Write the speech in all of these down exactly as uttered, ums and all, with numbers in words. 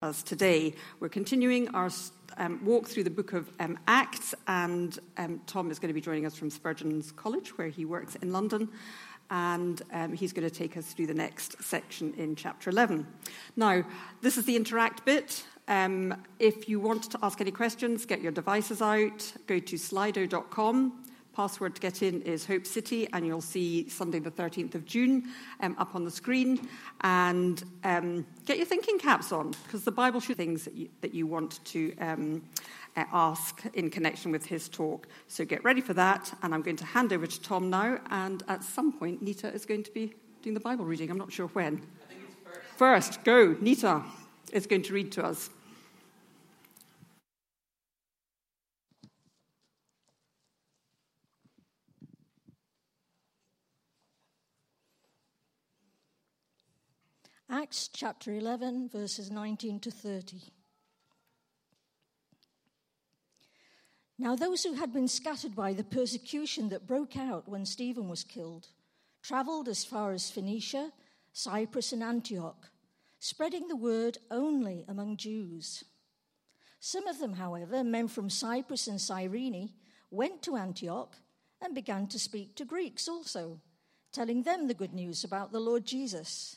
Us today. We're continuing our um, walk through the book of um, Acts, and um, Tom is going to be joining us from Spurgeon's College, where he works in London, and um, he's going to take us through the next section in chapter eleven. Now, this is the interact bit. Um, if you want to ask any questions, get your devices out, go to slido dot com. Password to get in is Hope City, and you'll see Sunday the thirteenth of June um, up on the screen. And um, get your thinking caps on, because the Bible shows things that you, that you want to um, uh, ask in connection with his talk. So get ready for that, and I'm going to hand over to Tom now, and at some point Nita is going to be doing the Bible reading. I'm not sure when. I think it's first. First, go. Nita is going to read to us. Acts chapter eleven, verses nineteen to thirty. Now those who had been scattered by the persecution that broke out when Stephen was killed travelled as far as Phoenicia, Cyprus and Antioch, spreading the word only among Jews. Some of them, however, men from Cyprus and Cyrene, went to Antioch and began to speak to Greeks also, telling them the good news about the Lord Jesus.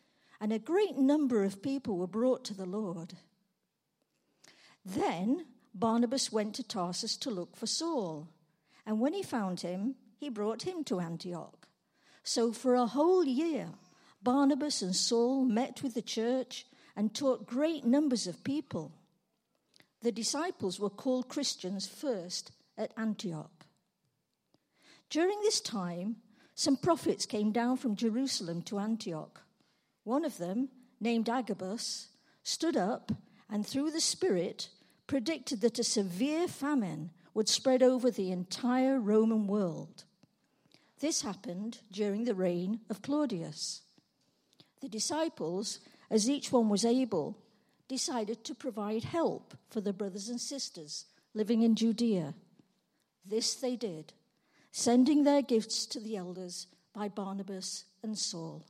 and a great number of people were brought to the Lord. Then Barnabas went to Tarsus to look for Saul, and when he found him, he brought him to Antioch. So for a whole year, Barnabas and Saul met with the church and taught great numbers of people. The disciples were called Christians first at Antioch. During this time, some prophets came down from Jerusalem to Antioch. One of them, named Agabus, stood up and through the Spirit predicted that a severe famine would spread over the entire Roman world. This happened during the reign of Claudius. The disciples, as each one was able, decided to provide help for the brothers and sisters living in Judea. This they did, sending their gifts to the elders by Barnabas and Saul.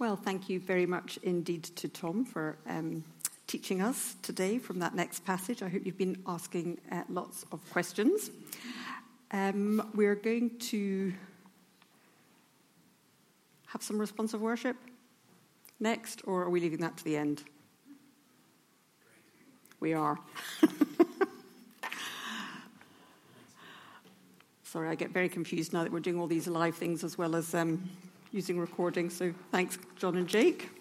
Well, thank you very much indeed to Tom for um, teaching us today from that next passage. I hope you've been asking uh, lots of questions. Um, we're going to have some responsive worship next, or are we leaving that to the end? We are. Sorry, I get very confused now that we're doing all these live things as well as um, using recording. So thanks, John and Jake.